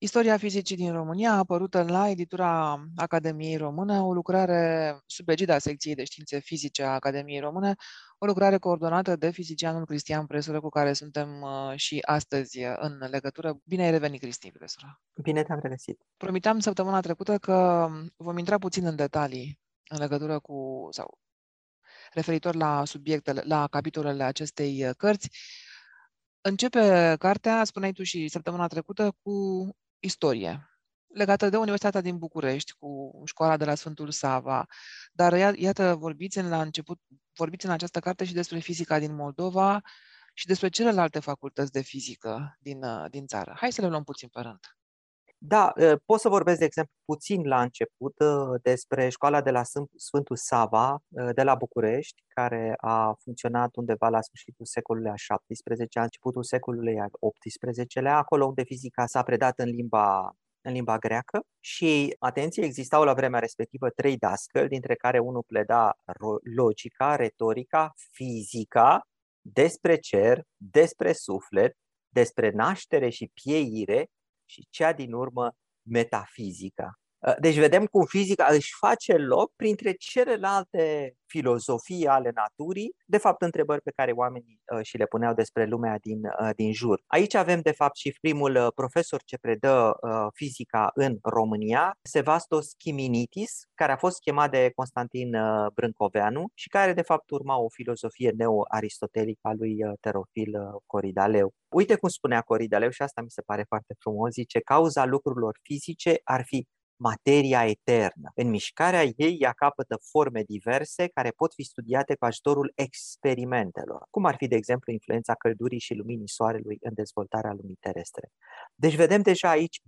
Istoria fizicii din România, apărută la editura Academiei Române, o lucrare sub egida secției de științe fizice a Academiei Române, o lucrare coordonată de fizicianul Cristian Presura, cu care suntem și astăzi în legătură. Bine ai revenit, Cristian Presura! Bine te-am regăsit! Promiteam săptămâna trecută că vom intra puțin în detalii în legătură cu, sau referitor la subiectele, la capitolele acestei cărți. Începe cartea, spuneai tu și săptămâna trecută, cu istorie, legată de Universitatea din București, cu școala de la Sfântul Sava. Dar iată, vorbiți în această carte și despre fizica din Moldova și despre celelalte facultăți de fizică din țară. Hai să le luăm puțin pe rând. Da, pot să vorbesc, de exemplu, puțin la început despre școala de la Sfântul Sava de la București, care a funcționat undeva la sfârșitul secolului al XVII-lea, începutul secolului al XVIII-lea, acolo unde fizica s-a predat în limba greacă. Și, atenție, existau la vremea respectivă 3 dascăli, dintre care unul pleda logica, retorica, fizica, despre cer, despre suflet, despre naștere și pieire, și cea din urmă, metafizica. Deci vedem cum fizica își face loc printre celelalte filozofii ale naturii, de fapt întrebări pe care oamenii și le puneau despre lumea din jur. Aici avem de fapt și primul profesor ce predă fizica în România, Sevastos Kiminitis, care a fost chemat de Constantin Brâncoveanu și care de fapt urma o filozofie neo-aristotelică a lui Teofil Coridaleu. Uite cum spunea Coridaleu, și asta mi se pare foarte frumos, zice: cauza lucrurilor fizice ar fi materia eternă. În mișcarea ei, ea capătă forme diverse care pot fi studiate cu ajutorul experimentelor, cum ar fi, de exemplu, influența căldurii și luminii soarelui în dezvoltarea lumii terestre. Deci vedem deja aici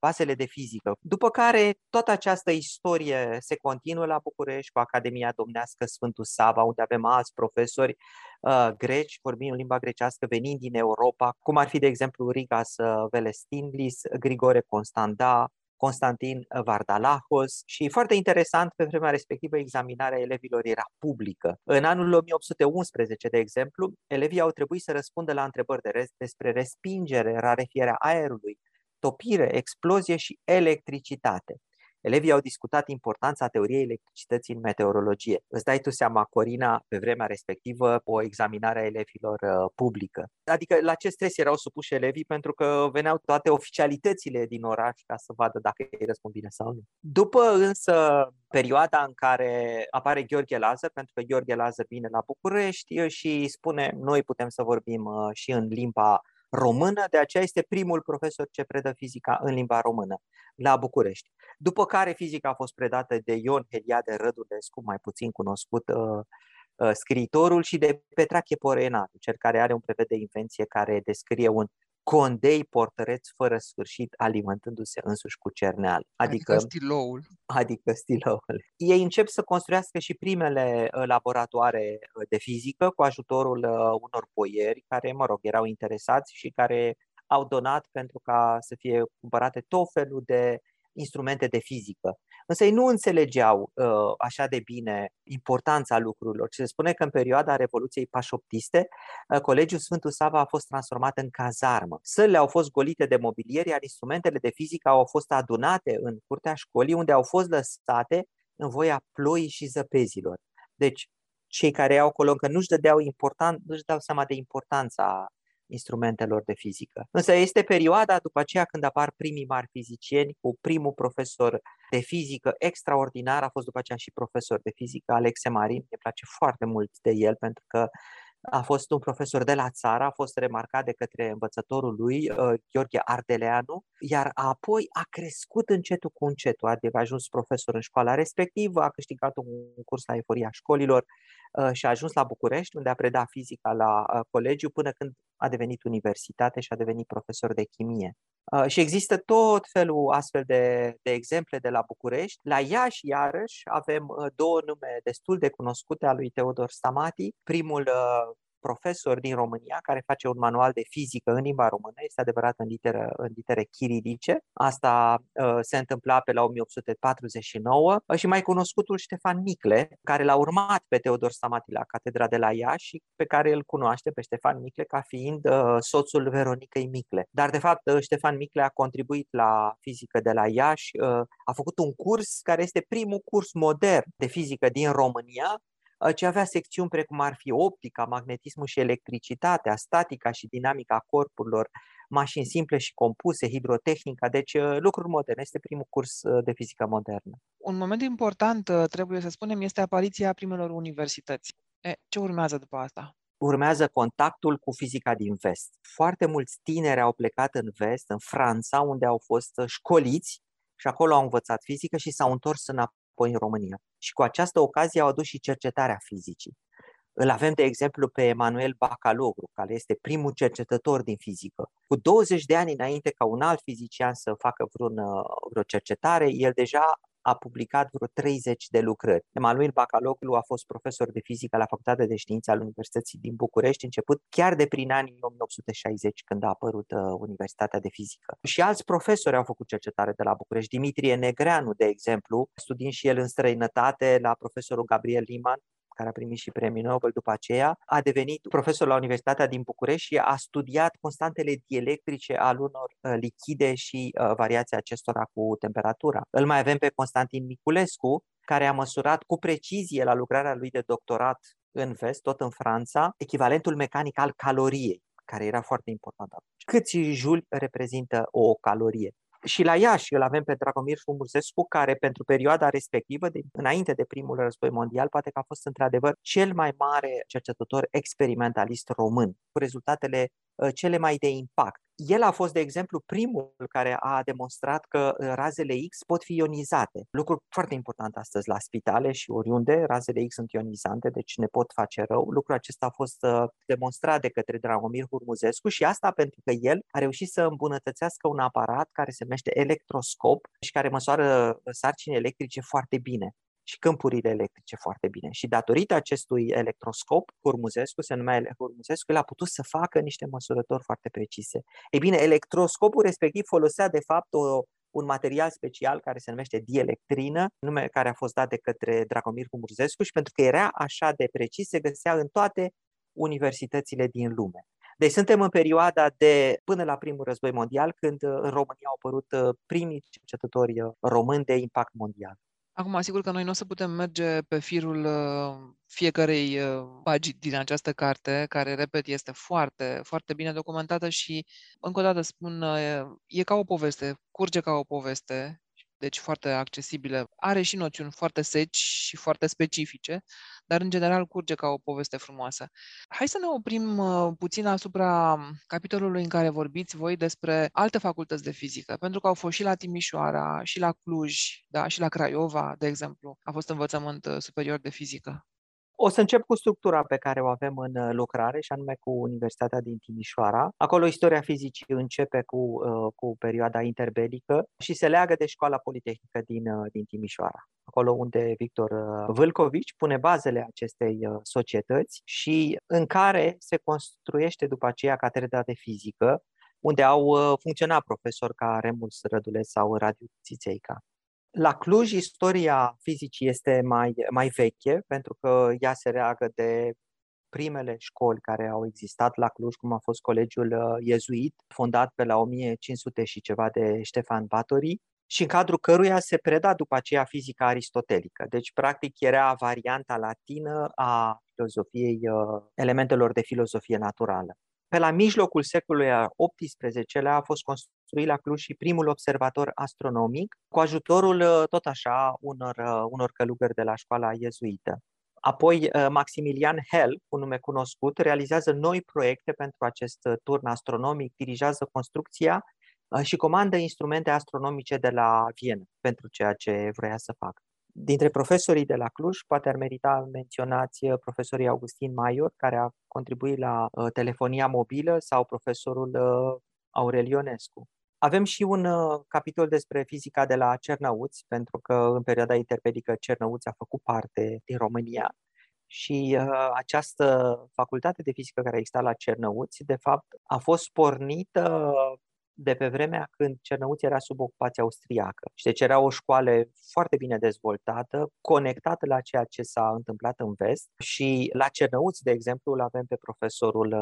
bazele de fizică, după care toată această istorie se continuă la București cu Academia Domnească Sfântul Sava, unde avem alți profesori greci, vorbind în limba grecească, venind din Europa, cum ar fi, de exemplu, Riga Svelestindlis, Grigore Constantin Vardalahos. Și foarte interesant, pe vremea respectivă, examinarea elevilor era publică. În anul 1811, de exemplu, elevii au trebuit să răspundă la întrebări despre respingere, rarefierea aerului, topire, explozie și electricitate. Elevii au discutat importanța teoriei electricității în meteorologie. Îți dai tu seama, Corina, pe vremea respectivă, o examinare a elevilor publică. Adică la ce stres erau supuși elevii, pentru că veneau toate oficialitățile din oraș ca să vadă dacă îi răspund bine sau nu. După însă perioada în care apare Gheorghe Lazăr, pentru că Gheorghe Lazăr vine la București și spune: noi putem să vorbim și în limba română, de aceea este primul profesor ce predă fizica în limba română la București. După care fizica a fost predată de Ion Heliade Rădulescu, mai puțin cunoscut scriitorul, și de Petrache Poenaru, cel care are un brevet de invenție care descrie un condei portăreț fără sfârșit, alimentându-se însuși cu cerneală. Adică stiloul. Ei încep să construiască și primele laboratoare de fizică cu ajutorul unor boieri care, mă rog, erau interesați și care au donat pentru ca să fie cumpărate tot felul de instrumente de fizică. Însă ei nu înțelegeau așa de bine importanța lucrurilor. Și se spune că în perioada Revoluției Pașoptiste, Colegiul Sfântul Sava a fost transformat în cazarmă. Sălile au fost golite de mobilier, iar instrumentele de fizică au fost adunate în curtea școlii, unde au fost lăsate în voia ploii și zăpezilor. Deci cei care erau acolo încă nu-și dau seama de importanța instrumentelor de fizică. Însă este perioada după aceea când apar primii mari fizicieni, cu primul profesor de fizică extraordinar, a fost după aceea și profesor de fizică, Alexe Marin. Îmi place foarte mult de el pentru că a fost un profesor de la țară, a fost remarcat de către învățătorul lui, Gheorghe Ardeleanu, iar apoi a crescut încetul cu încetul, adică a ajuns profesor în școala respectivă, a câștigat un curs la Eforia Școlilor și a ajuns la București, unde a predat fizica la colegiu, până când a devenit universitate și a devenit profesor de chimie. Și există tot felul astfel de exemple de la București. La Iași, iarăși, avem două nume destul de cunoscute, a lui Teodor Stamati, primul profesor din România care face un manual de fizică în limba română, este adevărat în litere chirilice. Asta se întâmpla pe la 1849 și mai cunoscutul Ștefan Micle, care l-a urmat pe Teodor Stamati la catedra de la Iași și pe care îl cunoaște pe Ștefan Micle ca fiind soțul Veronicăi Micle. Dar de fapt Ștefan Micle a contribuit la fizică de la Iași, a făcut un curs care este primul curs modern de fizică din România, ce avea secțiuni precum ar fi optica, magnetismul și electricitatea, statica și dinamica corpurilor, mașini simple și compuse, hidrotehnica, deci lucruri moderne. Este primul curs de fizică modernă. Un moment important, trebuie să spunem, este apariția primelor universități. Ce urmează după asta? Urmează contactul cu fizica din vest. Foarte mulți tineri au plecat în vest, în Franța, unde au fost școliți și acolo au învățat fizică și s-au întors înapoi în România. Și cu această ocazie au adus și cercetarea fizicii. Îl avem, de exemplu, pe Emanoil Bacaloglu, care este primul cercetător din fizică. Cu 20 de ani înainte ca un alt fizician să facă vreo cercetare, el deja a publicat vreo 30 de lucrări. Emanoil Bacaloglu a fost profesor de fizică la Facultatea de Științe al Universității din București, început chiar de prin anii 1860, când a apărut Universitatea de Fizică. Și alți profesori au făcut cercetare de la București. Dimitrie Negreanu, de exemplu, studiind și el în străinătate la profesorul Gabriel Liman, care a primit și premiul Nobel după aceea, a devenit profesor la Universitatea din București și a studiat constantele dielectrice al unor lichide și variația acestora cu temperatura. Îl mai avem pe Constantin Niculescu, care a măsurat cu precizie la lucrarea lui de doctorat în vest, tot în Franța, echivalentul mecanic al caloriei, care era foarte important atunci. Câți juli reprezintă o calorie? Și la Iași îl avem pe Dragomir Hurmuzescu, care pentru perioada respectivă, înainte de primul război mondial, poate că a fost într-adevăr cel mai mare cercetător experimentalist român, cu rezultatele cele mai de impact. El a fost, de exemplu, primul care a demonstrat că razele X pot fi ionizate. Lucru foarte important astăzi la spitale și oriunde, razele X sunt ionizante, deci ne pot face rău. Lucrul acesta a fost demonstrat de către Dragomir Hurmuzescu și asta pentru că el a reușit să îmbunătățească un aparat care se numește electroscop și care măsoară sarcini electrice foarte bine și câmpurile electrice foarte bine. Și datorită acestui electroscop, Hurmuzescu, el a putut să facă niște măsurători foarte precise. Ei bine, electroscopul respectiv folosea de fapt un material special care se numește dielectrină, nume care a fost dat de către Dragomir Hurmuzescu și pentru că era așa de precis, se găsea în toate universitățile din lume. Deci suntem în perioada de până la primul război mondial, când în România au apărut primii cercetători români de impact mondial. Acum, sigur că noi nu o să putem merge pe firul fiecarei pagini din această carte, care, repet, este foarte, foarte bine documentată și, încă o dată spun, e ca o poveste, curge ca o poveste, deci foarte accesibilă. Are și noțiuni foarte seci și foarte specifice, dar, în general, curge ca o poveste frumoasă. Hai să ne oprim puțin asupra capitolului în care vorbiți voi despre alte facultăți de fizică, pentru că au fost și la Timișoara, și la Cluj, da, și la Craiova, de exemplu. A fost învățământ superior de fizică. O să încep cu structura pe care o avem în lucrare, și anume cu Universitatea din Timișoara. Acolo istoria fizicii începe cu perioada interbelică și se leagă de Școala Politehnică din Timișoara, acolo unde Victor Vâlcovici pune bazele acestei societăți și în care se construiește după aceea Catedra de Fizică, unde au funcționat profesori ca Remus Răduleț sau Radu Țițeica. La Cluj, istoria fizicii este mai veche, pentru că ea se leagă de primele școli care au existat la Cluj, cum a fost Colegiul Iezuit, fondat pe la 1500 și ceva de Ștefan Batori, și în cadrul căruia se preda după aceea fizica aristotelică. Deci, practic, era varianta latină a filozofiei, elementelor de filozofie naturală. Pe la mijlocul secolului al XVIII-lea a fost construit la Cluj și primul observator astronomic, cu ajutorul tot așa unor călugări de la Școala Iezuită. Apoi Maximilian Hell, un nume cunoscut, realizează noi proiecte pentru acest turn astronomic, dirigează construcția și comandă instrumente astronomice de la Viena pentru ceea ce vrea să facă. Dintre profesorii de la Cluj, poate ar merita menționați profesorii Augustin Maior, care a contribuit la telefonia mobilă, sau profesorul Aurel Ionescu. Avem și un capitol despre fizica de la Cernăuți, pentru că în perioada interbelică Cernăuți a făcut parte din România Și această facultate de fizică care exista la Cernăuți, de fapt, a fost pornită de pe vremea când Cernăuți era sub ocupație austriacă. Și deci era o școală foarte bine dezvoltată, conectată la ceea ce s-a întâmplat în vest. Și la Cernăuți, de exemplu, îl avem pe profesorul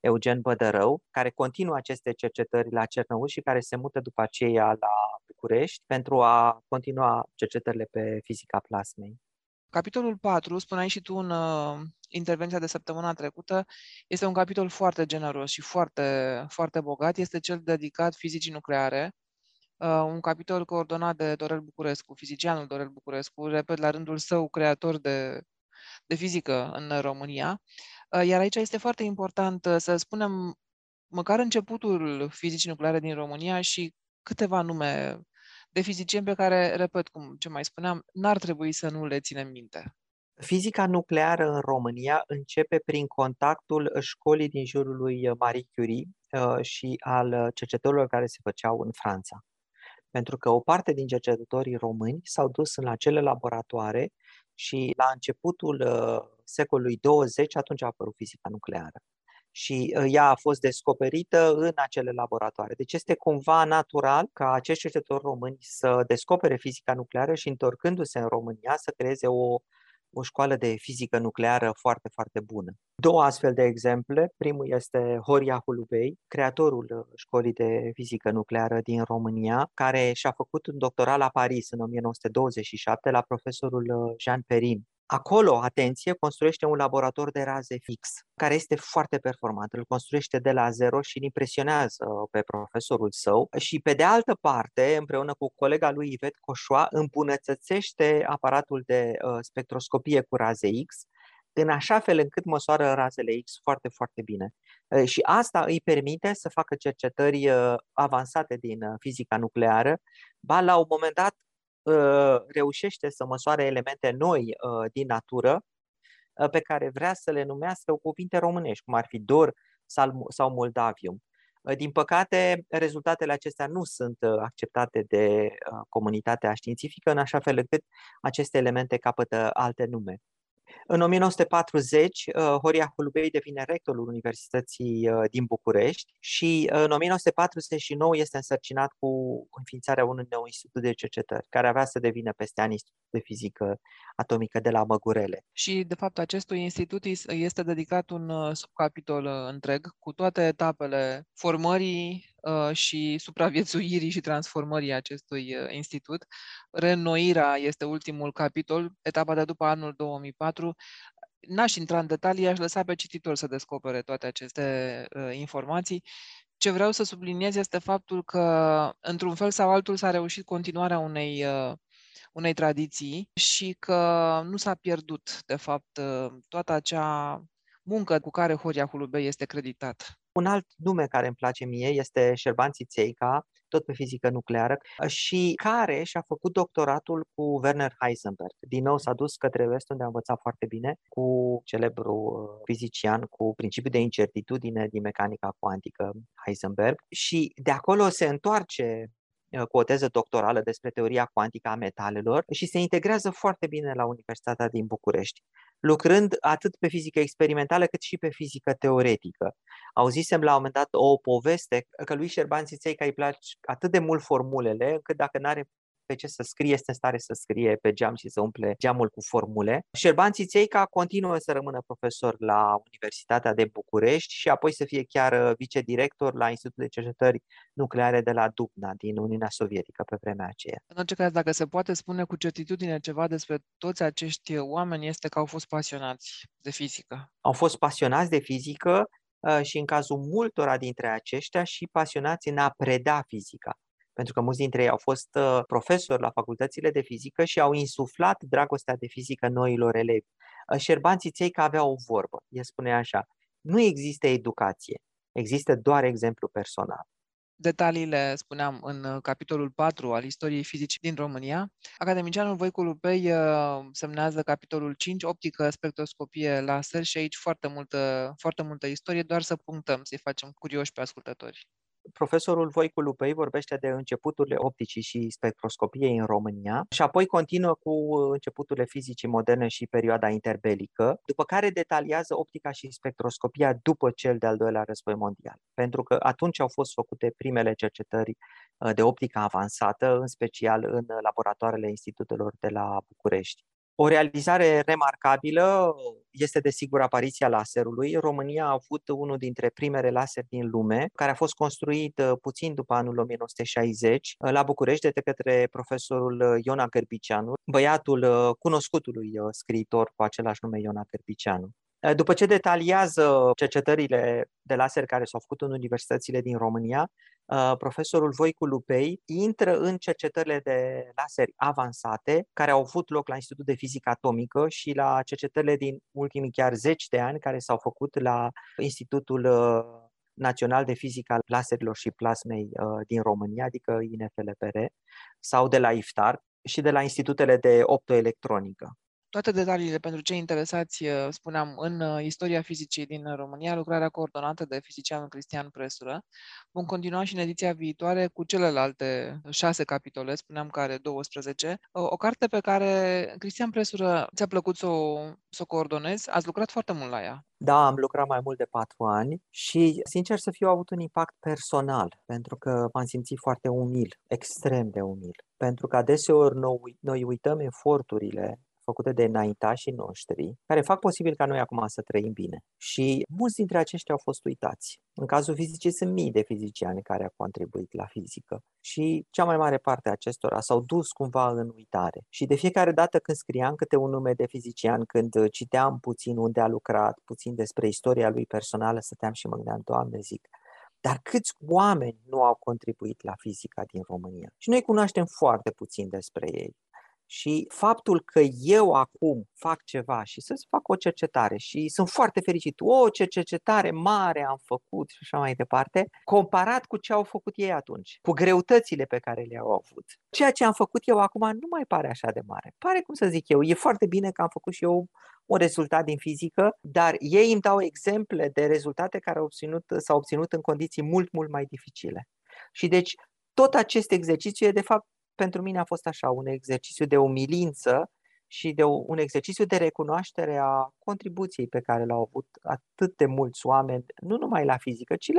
Eugen Bădărău, care continuă aceste cercetări la Cernăuți și care se mută după aceea la București pentru a continua cercetările pe fizica plasmei. Capitolul 4, spuneai și tu în intervenția de săptămâna trecută, este un capitol foarte generos și foarte, foarte bogat. Este cel dedicat fizicii nucleare, un capitol coordonat de Dorel Bucurescu, fizicianul Dorel Bucurescu, repet, la rândul său creator de fizică în România. Iar aici este foarte important să spunem măcar începutul fizicii nucleare din România și câteva nume de fizicieni pe care, repet, cum ce mai spuneam, n-ar trebui să nu le ținem minte. Fizica nucleară în România începe prin contactul școlii din jurul lui Marie Curie și al cercetătorilor care se făceau în Franța. Pentru că o parte din cercetătorii români s-au dus în acele laboratoare și la începutul secolului 20, atunci a apărut fizica nucleară. Și ea a fost descoperită în acele laboratoare. Deci este cumva natural ca acești cercetători români să descopere fizica nucleară și, întorcându-se în România, să creeze o școală de fizică nucleară foarte, foarte bună. Două astfel de exemple. Primul este Horia Hulubei, creatorul școlii de fizică nucleară din România, care și-a făcut un doctorat la Paris în 1927 la profesorul Jean Perrin. Acolo, atenție, construiește un laborator de raze fix, care este foarte performant. Îl construiește de la zero și îl impresionează pe profesorul său. Și pe de altă parte, împreună cu colega lui Ivet Coșoa, îmbunătățește aparatul de spectroscopie cu raze X, în așa fel încât măsoară razele X foarte, foarte bine. Și asta îi permite să facă cercetări avansate din fizica nucleară. Ba, la un moment dat, reușește să măsoare elemente noi din natură pe care vrea să le numească cu cuvinte românești, cum ar fi dor sau moldavium. Din păcate, rezultatele acestea nu sunt acceptate de comunitatea științifică, în așa fel încât aceste elemente capătă alte nume. În 1940, Horia Hulubei devine rectorul Universității din București și în 1949 este însărcinat cu înființarea unui nou institut de cercetări, care avea să devină peste ani Institut de Fizică Atomică de la Măgurele. Și, de fapt, acestui institut este dedicat un subcapitol întreg cu toate etapele formării și supraviețuirii și transformării acestui institut. Reînnoirea este ultimul capitol, etapa de după anul 2004. N-aș intra în detalii, aș lăsa pe cititor să descopere toate aceste informații. Ce vreau să subliniez este faptul că, într-un fel sau altul, s-a reușit continuarea unei tradiții și că nu s-a pierdut, de fapt, toată acea muncă cu care Horia Hulubei este creditat. Un alt nume care îmi place mie este Șerban Țițeica, tot pe fizică nucleară, și care și-a făcut doctoratul cu Werner Heisenberg. Din nou s-a dus către vest, unde a învățat foarte bine cu celebrul fizician cu principiul de incertitudine din mecanica cuantică, Heisenberg. Și de acolo se întoarce cu o teză doctorală despre teoria cuantică a metalelor și se integrează foarte bine la Universitatea din București, lucrând atât pe fizică experimentală cât și pe fizică teoretică. Auzisem la un moment dat o poveste că lui Șerban Țițeica îi plac atât de mult formulele, încât dacă n-are pe ce să scrie, este în stare să scrie pe geam și să umple geamul cu formule. Șerban Țițeica continuă să rămână profesor la Universitatea de București și apoi să fie chiar vicedirector la Institutul de Cercetări Nucleare de la Dubna, din Uniunea Sovietică, pe vremea aceea. În orice caz, dacă se poate spune cu certitudine ceva despre toți acești oameni, este că au fost pasionați de fizică. Au fost pasionați de fizică și, în cazul multora dintre aceștia, și pasionați în a preda fizica. Pentru că mulți dintre ei au fost profesori la facultățile de fizică și au insuflat dragostea de fizică noilor elevi. Șerban Țițeica avea o vorbă, el spunea așa: nu există educație, există doar exemplu personal. Detaliile, spuneam, în capitolul 4 al istoriei fizicii din România. Academicianul Voicu Lupei semnează capitolul 5, optică, spectroscopie, laser, și aici foarte multă istorie, doar să punctăm, să-i facem curioși pe ascultători. Profesorul Voicu Lupei vorbește de începuturile opticii și spectroscopiei în România și apoi continuă cu începuturile fizicii moderne și perioada interbelică, după care detaliază optica și spectroscopia după cel de-al doilea război mondial. Pentru că atunci au fost făcute primele cercetări de optică avansată, în special în laboratoarele institutelor de la București. O realizare remarcabilă este desigur apariția laserului. România a avut unul dintre primele laseri din lume, care a fost construit puțin după anul 1960 la București de către profesorul Iona Gărbiceanu, băiatul cunoscutului scriitor cu același nume Iona Gărbiceanu. După ce detaliază cercetările de laser care s-au făcut în universitățile din România, profesorul Voicu Lupei intră în cercetările de laseri avansate care au avut loc la Institutul de Fizică Atomică și la cercetările din ultimii chiar 10 de ani care s-au făcut la Institutul Național de Fizică al Laserilor și Plasmei din România, adică INFLPR, sau de la IFTAR și de la institutele de optoelectronică. Toate detaliile pentru cei interesați, spuneam, în istoria fizicii din România, lucrarea coordonată de fizicianul Cristian Presura. Vom continua și în ediția viitoare cu celelalte 6 capitole, spuneam că are 12. O carte pe care, Cristian Presura, ți-a plăcut să o coordonezi? Ați lucrat foarte mult la ea. Da, am lucrat mai mult de 4 ani și, sincer să fiu, a avut un impact personal, pentru că m-am simțit foarte umil, extrem de umil. Pentru că adeseori noi uităm eforturile făcute de înaintașii noștri, care fac posibil ca noi acum să trăim bine. Și mulți dintre aceștia au fost uitați. În cazul fizicii sunt mii de fiziciani care au contribuit la fizică și cea mai mare parte a acestora s-au dus cumva în uitare. Și de fiecare dată când scriam câte un nume de fizician, când citeam puțin unde a lucrat, puțin despre istoria lui personală, stăteam și mă gândeam, Doamne, zic, dar câți oameni nu au contribuit la fizica din România? Și noi cunoaștem foarte puțin despre ei. Și faptul că eu acum fac ceva și să fac o cercetare și sunt foarte fericit, o, ce cercetare mare am făcut și așa mai departe, comparat cu ce au făcut ei atunci, cu greutățile pe care le-au avut. Ceea ce am făcut eu acum nu mai pare așa de mare. Pare, cum să zic eu, e foarte bine că am făcut și eu un rezultat din fizică, dar ei îmi dau exemple de rezultate care s-au obținut în condiții mult, mult mai dificile. Și deci tot acest exercițiu e de fapt pentru mine a fost așa, un exercițiu de umilință și de un exercițiu de recunoaștere a contribuției pe care l-au avut atât de mulți oameni, nu numai la fizică, ci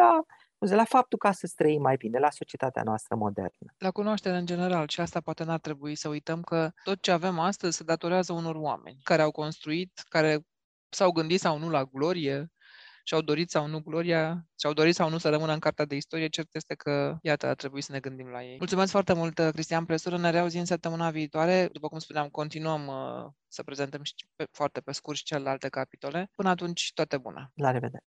la faptul ca să trăim mai bine, la societatea noastră modernă. La cunoaștere în general, și asta poate n-ar trebui să uităm, că tot ce avem astăzi se datorează unor oameni care au construit, care s-au gândit sau nu la glorie, și-au dorit sau nu gloria, și-au dorit sau nu să rămână în cartea de istorie, cert este că, iată, a trebuit să ne gândim la ei. Mulțumesc foarte mult, Cristian Presura, ne reauzim săptămâna viitoare. După cum spuneam, continuăm să prezentăm foarte pe scurt și celelalte capitole. Până atunci, toate bune! La revedere!